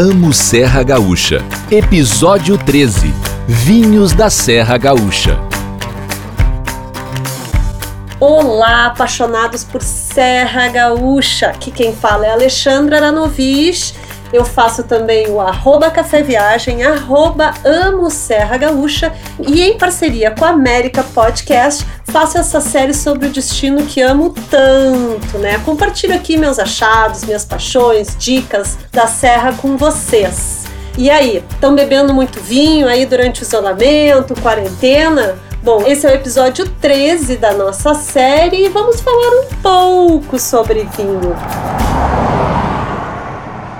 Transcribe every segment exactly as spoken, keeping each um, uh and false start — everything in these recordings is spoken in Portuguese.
Amo Serra Gaúcha. Episódio treze. Vinhos da Serra Gaúcha. Olá, apaixonados por Serra Gaúcha. Aqui quem fala é Alexandra Aranovich. Eu faço também o arroba Café Viagem, arroba Amo Serra Gaúcha. E em parceria com a América Podcast, faço essa série sobre o destino que amo tanto, né? Compartilho aqui meus achados, minhas paixões, dicas da Serra com vocês. E aí, estão bebendo muito vinho aí durante o isolamento, quarentena? Bom, esse é o episódio treze da nossa série e vamos falar um pouco sobre vinho.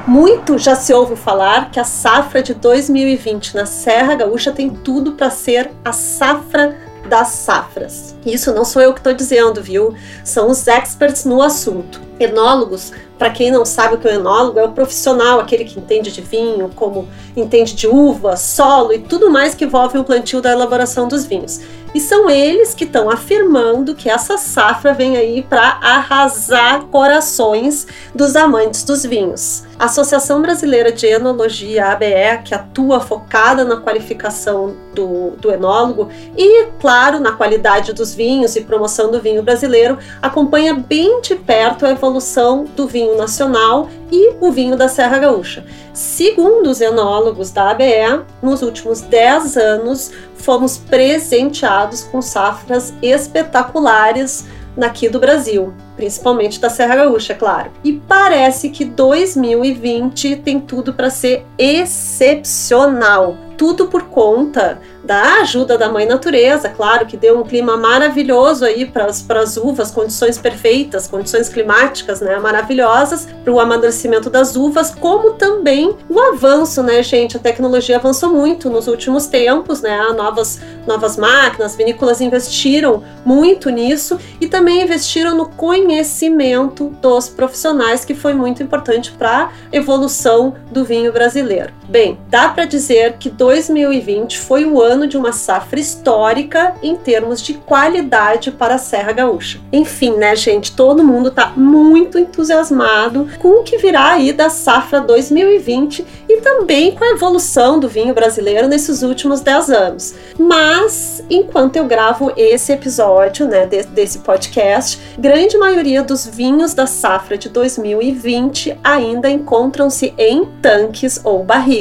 Muito já se ouve falar que a safra de dois mil e vinte na Serra Gaúcha tem tudo para ser a safra das safras. Isso não sou eu que estou dizendo, viu? São os experts no assunto. Enólogos, para quem não sabe o que é um enólogo, é o profissional, aquele que entende de vinho, como entende de uva, solo e tudo mais que envolve o plantio da elaboração dos vinhos. E são eles que estão afirmando que essa safra vem aí para arrasar corações dos amantes dos vinhos. A Associação Brasileira de Enologia, a ABE, que atua focada na qualificação do, do enólogo e, claro, na qualidade dos vinhos e promoção do vinho brasileiro, acompanha bem de perto a evolução do vinho nacional e o vinho da Serra Gaúcha. Segundo os enólogos da ABE, nos últimos dez anos, fomos presenteados com safras espetaculares daqui do Brasil, principalmente da Serra Gaúcha, claro. E parece que dois mil e vinte tem tudo para ser excepcional. Tudo por conta da ajuda da Mãe Natureza, claro, que deu um clima maravilhoso aí para as uvas, condições perfeitas, condições climáticas, né, maravilhosas para o amadurecimento das uvas, como também o avanço, né, gente? A tecnologia avançou muito nos últimos tempos, né? Novas, novas máquinas, vinícolas investiram muito nisso e também investiram no conhecimento dos profissionais, que foi muito importante para a evolução do vinho brasileiro. Bem, dá para dizer que dois mil e vinte foi o ano de uma safra histórica em termos de qualidade para a Serra Gaúcha. Enfim, né, gente, todo mundo tá muito entusiasmado com o que virá aí da safra dois mil e vinte e também com a evolução do vinho brasileiro nesses últimos dez anos. Mas, enquanto eu gravo esse episódio, né, de, desse podcast, grande maioria dos vinhos da safra de dois mil e vinte ainda encontram-se em tanques ou barricas.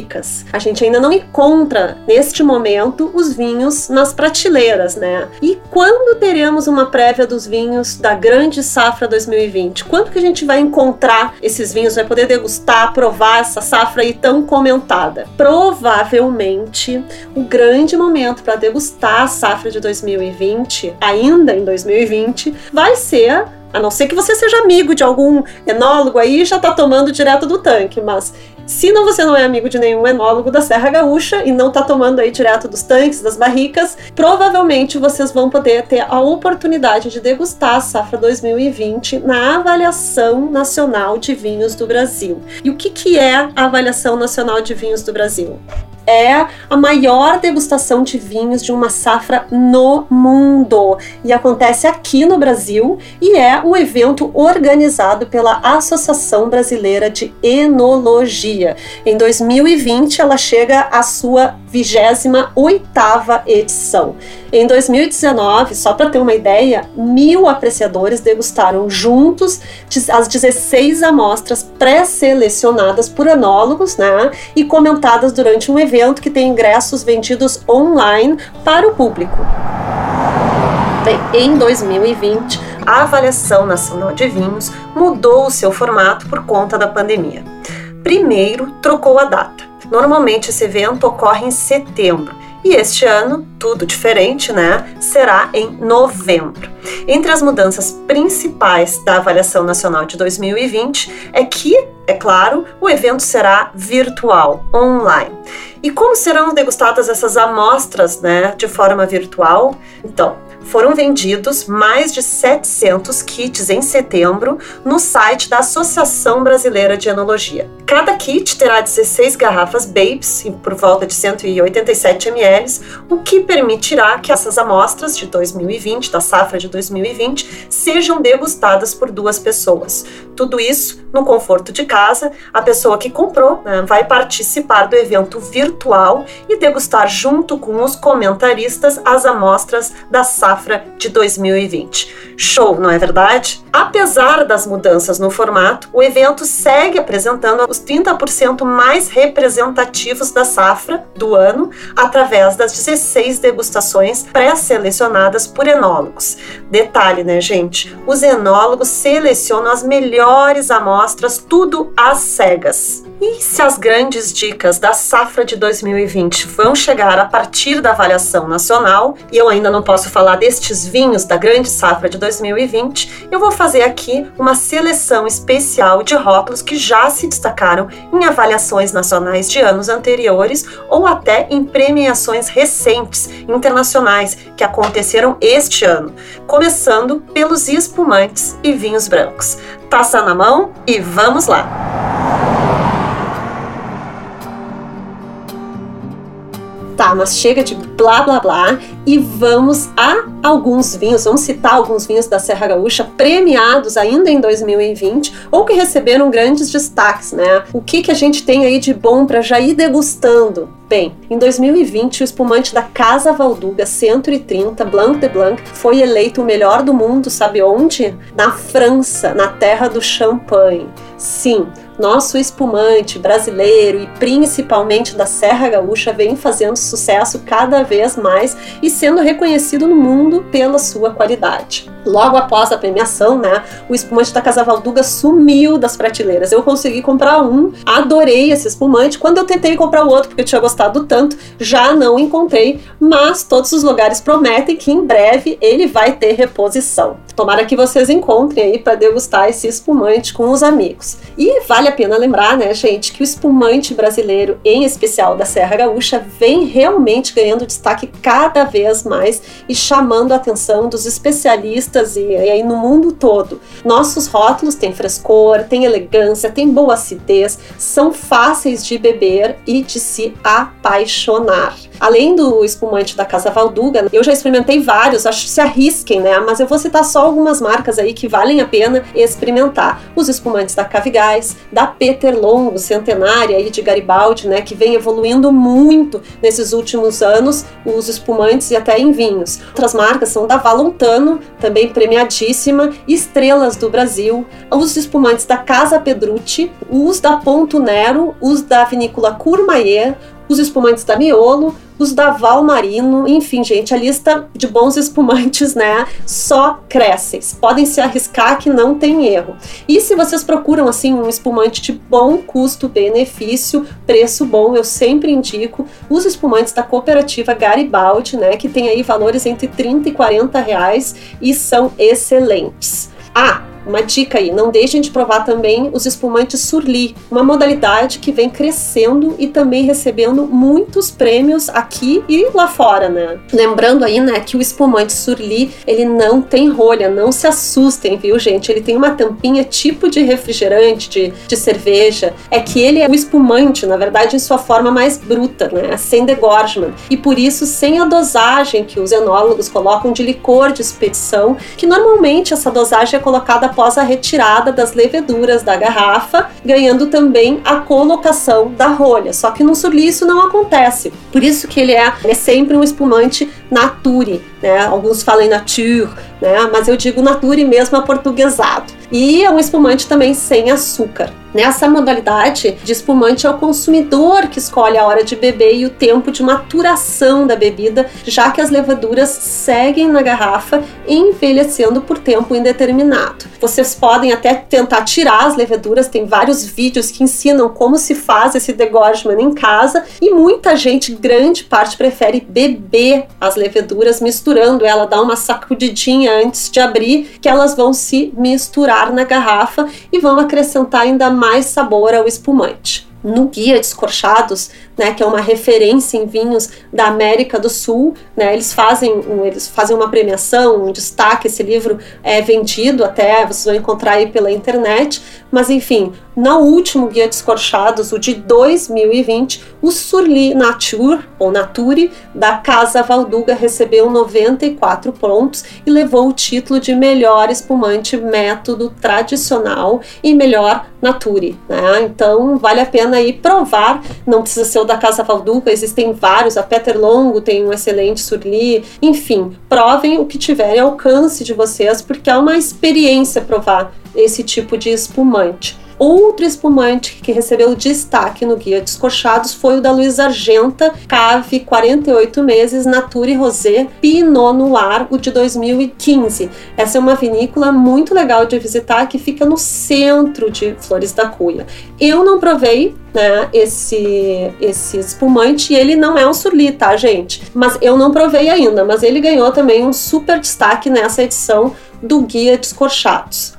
A gente ainda não encontra, neste momento, os vinhos nas prateleiras, né? E quando teremos uma prévia dos vinhos da grande safra dois mil e vinte? Quando que a gente vai encontrar esses vinhos, vai poder degustar, provar essa safra aí tão comentada? Provavelmente, o grande momento para degustar a safra de dois mil e vinte, ainda em dois mil e vinte, vai ser... A não ser que você seja amigo de algum enólogo aí e já está tomando direto do tanque, mas se não, você não é amigo de nenhum enólogo da Serra Gaúcha e não está tomando aí direto dos tanques, das barricas, provavelmente vocês vão poder ter a oportunidade de degustar a safra dois mil e vinte na Avaliação Nacional de Vinhos do Brasil. E o que, que é a Avaliação Nacional de Vinhos do Brasil? É a maior degustação de vinhos de uma safra no mundo e acontece aqui no Brasil e é o evento organizado pela Associação Brasileira de Enologia. Em dois mil e vinte, ela chega à sua vigésima oitava edição. Em dois mil e dezenove, só para ter uma ideia, mil apreciadores degustaram juntos as dezesseis amostras pré-selecionadas por enólogos, né, e comentadas durante um evento que tem ingressos vendidos online para o público. Em dois mil e vinte, a Avaliação Nacional de Vinhos mudou o seu formato por conta da pandemia. Primeiro, trocou a data. Normalmente esse evento ocorre em setembro e este ano, tudo diferente, né? Será em novembro. Entre as mudanças principais da Avaliação Nacional de dois mil e vinte é que, é claro, o evento será virtual, online. E como serão degustadas essas amostras, né, de forma virtual? Então, foram vendidos mais de setecentos kits em setembro no site da Associação Brasileira de Enologia. Cada kit terá dezesseis garrafas Babes, por volta de cento e oitenta e sete mililitros, o que permitirá que essas amostras de dois mil e vinte, da safra de dois mil e vinte, sejam degustadas por duas pessoas. Tudo isso no conforto de casa. A pessoa que comprou, né, vai participar do evento virtual e degustar junto com os comentaristas as amostras da safra de dois mil e vinte. Show, não é verdade? Apesar das mudanças no formato, o evento segue apresentando os trinta por cento mais representativos da safra do ano através das dezesseis degustações pré-selecionadas por enólogos. Detalhe, né, gente? Os enólogos selecionam as melhores amostras, tudo às cegas. E se as grandes dicas da safra de dois mil e vinte vão chegar a partir da avaliação nacional, e eu ainda não posso falar destes vinhos da grande safra de dois mil e vinte, eu vou fazer aqui uma seleção especial de rótulos que já se destacaram em avaliações nacionais de anos anteriores ou até em premiações recentes, internacionais, que aconteceram este ano, começando pelos espumantes e vinhos brancos. Taça na mão e vamos lá! Tá, mas chega de blá blá blá e vamos a alguns vinhos, vamos citar alguns vinhos da Serra Gaúcha premiados ainda em dois mil e vinte ou que receberam grandes destaques, né? O que que a gente tem aí de bom para já ir degustando? Bem, em dois mil e vinte, o espumante da Casa Valduga cento e trinta, Blanc de Blanc, foi eleito o melhor do mundo, sabe onde? Na França, na terra do champanhe. Sim, nosso espumante brasileiro e principalmente da Serra Gaúcha vem fazendo sucesso cada vez mais e sendo reconhecido no mundo pela sua qualidade. Logo após a premiação, né, o espumante da Casa Valduga sumiu das prateleiras. Eu consegui comprar um, adorei esse espumante. Quando eu tentei comprar o outro, porque eu tinha gostado tanto, já não encontrei, mas todos os lugares prometem que em breve ele vai ter reposição. Tomara que vocês encontrem aí para degustar esse espumante com os amigos. E vale a pena lembrar, né, gente, que o espumante brasileiro, em especial da Serra Gaúcha, vem realmente ganhando destaque cada vez mais e chamando a atenção dos especialistas e aí no mundo todo. Nossos rótulos têm frescor, têm elegância, têm boa acidez, são fáceis de beber e de se apaixonar. Além do espumante da Casa Valduga, eu já experimentei vários, acho que se arrisquem, né? Mas eu vou citar só algumas marcas aí que valem a pena experimentar. Os espumantes da Cavigás, da Peterlongo, centenária aí de Garibaldi, né? Que vem evoluindo muito nesses últimos anos, os espumantes e até em vinhos. Outras marcas são da Valontano, também premiadíssima, Estrelas do Brasil, os espumantes da Casa Pedrucci, os da Ponto Nero, os da Vinícola Courmayer, os espumantes da Miolo, os da Valmarino, enfim, gente, a lista de bons espumantes, né, só cresce. Podem se arriscar que não tem erro. E se vocês procuram, assim, um espumante de bom custo-benefício, preço bom, eu sempre indico os espumantes da cooperativa Garibaldi, né, que tem aí valores entre trinta e quarenta reais e são excelentes. Ah, uma dica aí, não deixem de provar também os espumantes Surly, uma modalidade que vem crescendo e também recebendo muitos prêmios aqui e lá fora, né? Lembrando aí, né, que o espumante Surly, ele não tem rolha, não se assustem, viu, gente? Ele tem uma tampinha tipo de refrigerante, de, de cerveja, é que ele é um espumante, na verdade, em sua forma mais bruta, né, sem degorgement, e por isso sem a dosagem que os enólogos colocam de licor de expedição, que normalmente essa dosagem é colocada após a retirada das leveduras da garrafa, ganhando também a colocação da rolha. Só que no Surly isso não acontece. Por isso que ele é, é sempre um espumante nature, né? Alguns falam nature, né? Mas eu digo nature mesmo aportuguesado. E é um espumante também sem açúcar. Nessa modalidade de espumante é o consumidor que escolhe a hora de beber e o tempo de maturação da bebida, já que as levaduras seguem na garrafa envelhecendo por tempo indeterminado. Vocês podem até tentar tirar as leveduras, tem vários vídeos que ensinam como se faz esse degorgement em casa e muita gente, grande parte, prefere beber as leveduras misturando ela, dá uma sacudidinha antes de abrir, que elas vão se misturar na garrafa e vão acrescentar ainda mais sabor ao espumante. No Guia Descorchados né, que é uma referência em vinhos da América do Sul, né, eles fazem, eles fazem uma premiação, um destaque, esse livro é vendido até, vocês vão encontrar aí pela internet, mas enfim, no último Guia Descorchados, o de dois mil e vinte, o Surli Nature, ou Nature, da Casa Valduga recebeu noventa e quatro pontos e levou o título de melhor espumante método tradicional e melhor Nature, né? Então vale a pena aí provar, não precisa ser o da Casa Valduga, existem vários, a Peterlongo tem um excelente Surli, enfim, provem o que tiverem ao alcance de vocês, porque é uma experiência provar esse tipo de espumante. Outro espumante que recebeu destaque no Guia Descorchados foi o da Luiz Argenta Cave, quarenta e oito meses, Nature Rosé Pinot Noir, o de dois mil e quinze. Essa é uma vinícola muito legal de visitar, que fica no centro de Flores da Cunha. Eu não provei, né, esse, esse espumante, e ele não é um Surli, tá, gente? Mas eu não provei ainda, mas ele ganhou também um super destaque nessa edição do Guia Descorchados.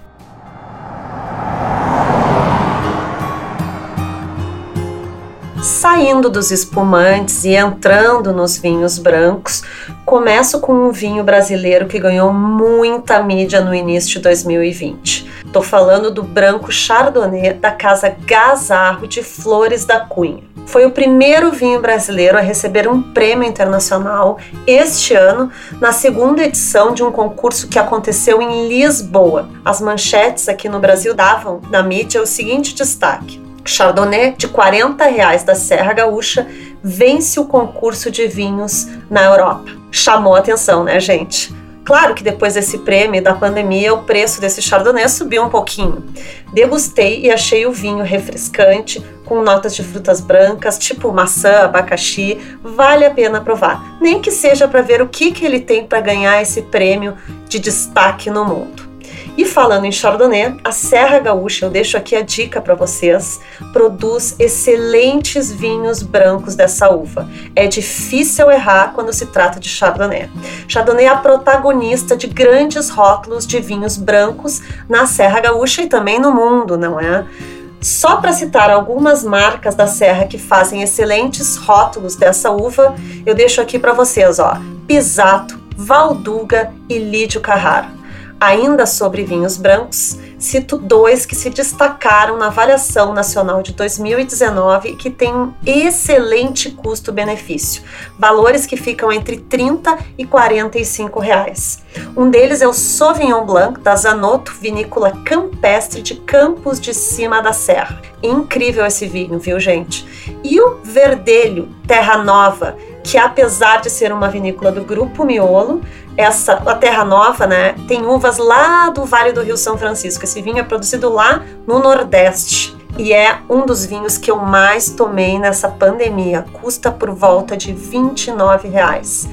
Saindo dos espumantes e entrando nos vinhos brancos, começo com um vinho brasileiro que ganhou muita mídia no início de dois mil e vinte. Tô falando do branco Chardonnay da Casa Gazarro de Flores da Cunha. Foi o primeiro vinho brasileiro a receber um prêmio internacional este ano, na segunda edição de um concurso que aconteceu em Lisboa. As manchetes aqui no Brasil davam na mídia o seguinte destaque: Chardonnay de quarenta reais da Serra Gaúcha vence o concurso de vinhos na Europa. Chamou a atenção, né, gente? Claro que depois desse prêmio e da pandemia, o preço desse Chardonnay subiu um pouquinho. Degustei e achei o vinho refrescante, com notas de frutas brancas, tipo maçã, abacaxi. Vale a pena provar, nem que seja para ver o que, que ele tem para ganhar esse prêmio de destaque no mundo. E falando em Chardonnay, a Serra Gaúcha, eu deixo aqui a dica para vocês, produz excelentes vinhos brancos dessa uva. É difícil errar quando se trata de Chardonnay. Chardonnay é a protagonista de grandes rótulos de vinhos brancos na Serra Gaúcha e também no mundo, não é? Só para citar algumas marcas da Serra que fazem excelentes rótulos dessa uva, eu deixo aqui para vocês, ó, Pisato, Valduga e Lídio Carraro. Ainda sobre vinhos brancos, cito dois que se destacaram na Avaliação Nacional de dois mil e dezenove e que têm um excelente custo-benefício, valores que ficam entre trinta e quarenta e cinco reais. Um deles é o Sauvignon Blanc da Zanotto, vinícola campestre de Campos de Cima da Serra. Incrível esse vinho, viu, gente? E o Verdelho Terra Nova, que apesar de ser uma vinícola do Grupo Miolo, essa, a Terra Nova, né, tem uvas lá do Vale do Rio São Francisco. Esse vinho é produzido lá no Nordeste e é um dos vinhos que eu mais tomei nessa pandemia. Custa por volta de vinte e nove reais.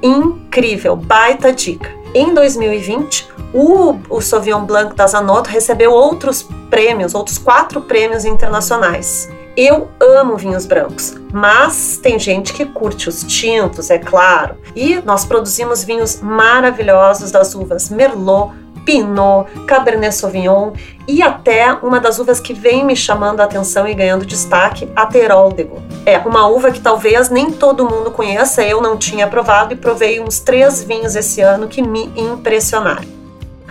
Incrível, baita dica. Em dois mil e vinte, o, o Sauvignon Blanc da Zanotto recebeu outros prêmios, outros quatro prêmios internacionais. Eu amo vinhos brancos, mas tem gente que curte os tintos, é claro. E nós produzimos vinhos maravilhosos das uvas Merlot, Pinot, Cabernet Sauvignon e até uma das uvas que vem me chamando a atenção e ganhando destaque, a Teroldego. É uma uva que talvez nem todo mundo conheça, eu não tinha provado e provei uns três vinhos esse ano que me impressionaram.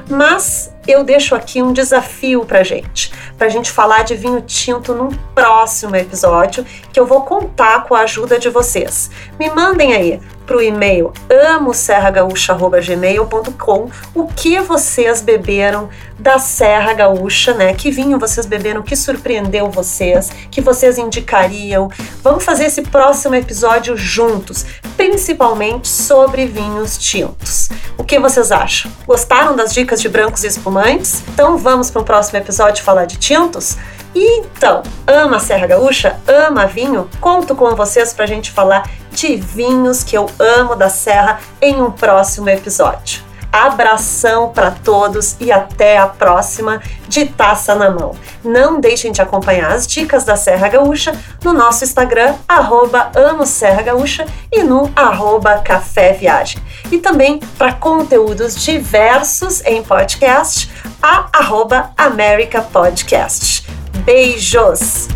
Mas eu deixo aqui um desafio pra gente, pra gente falar de vinho tinto num próximo episódio, que eu vou contar com a ajuda de vocês. Me mandem aí pro e-mail amo serra gaúcha arroba gmail ponto com o que vocês beberam da Serra Gaúcha, né? Que vinho vocês beberam, que surpreendeu vocês, que vocês indicariam. Vamos fazer esse próximo episódio juntos, principalmente sobre vinhos tintos. O que vocês acham? Gostaram das dicas de brancos e espumantes? Então vamos para o próximo episódio falar de tintos? E então, ama Serra Gaúcha? Ama vinho? Conto com vocês para a gente falar de vinhos que eu amo da Serra em um próximo episódio. Abração para todos e até a próxima de Taça na Mão. Não deixem de acompanhar as dicas da Serra Gaúcha no nosso Instagram, arroba amoserragaúcha e no arroba caféviagem. E também para conteúdos diversos em podcast, a arroba América Podcast. Beijos!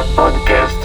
América Podcast.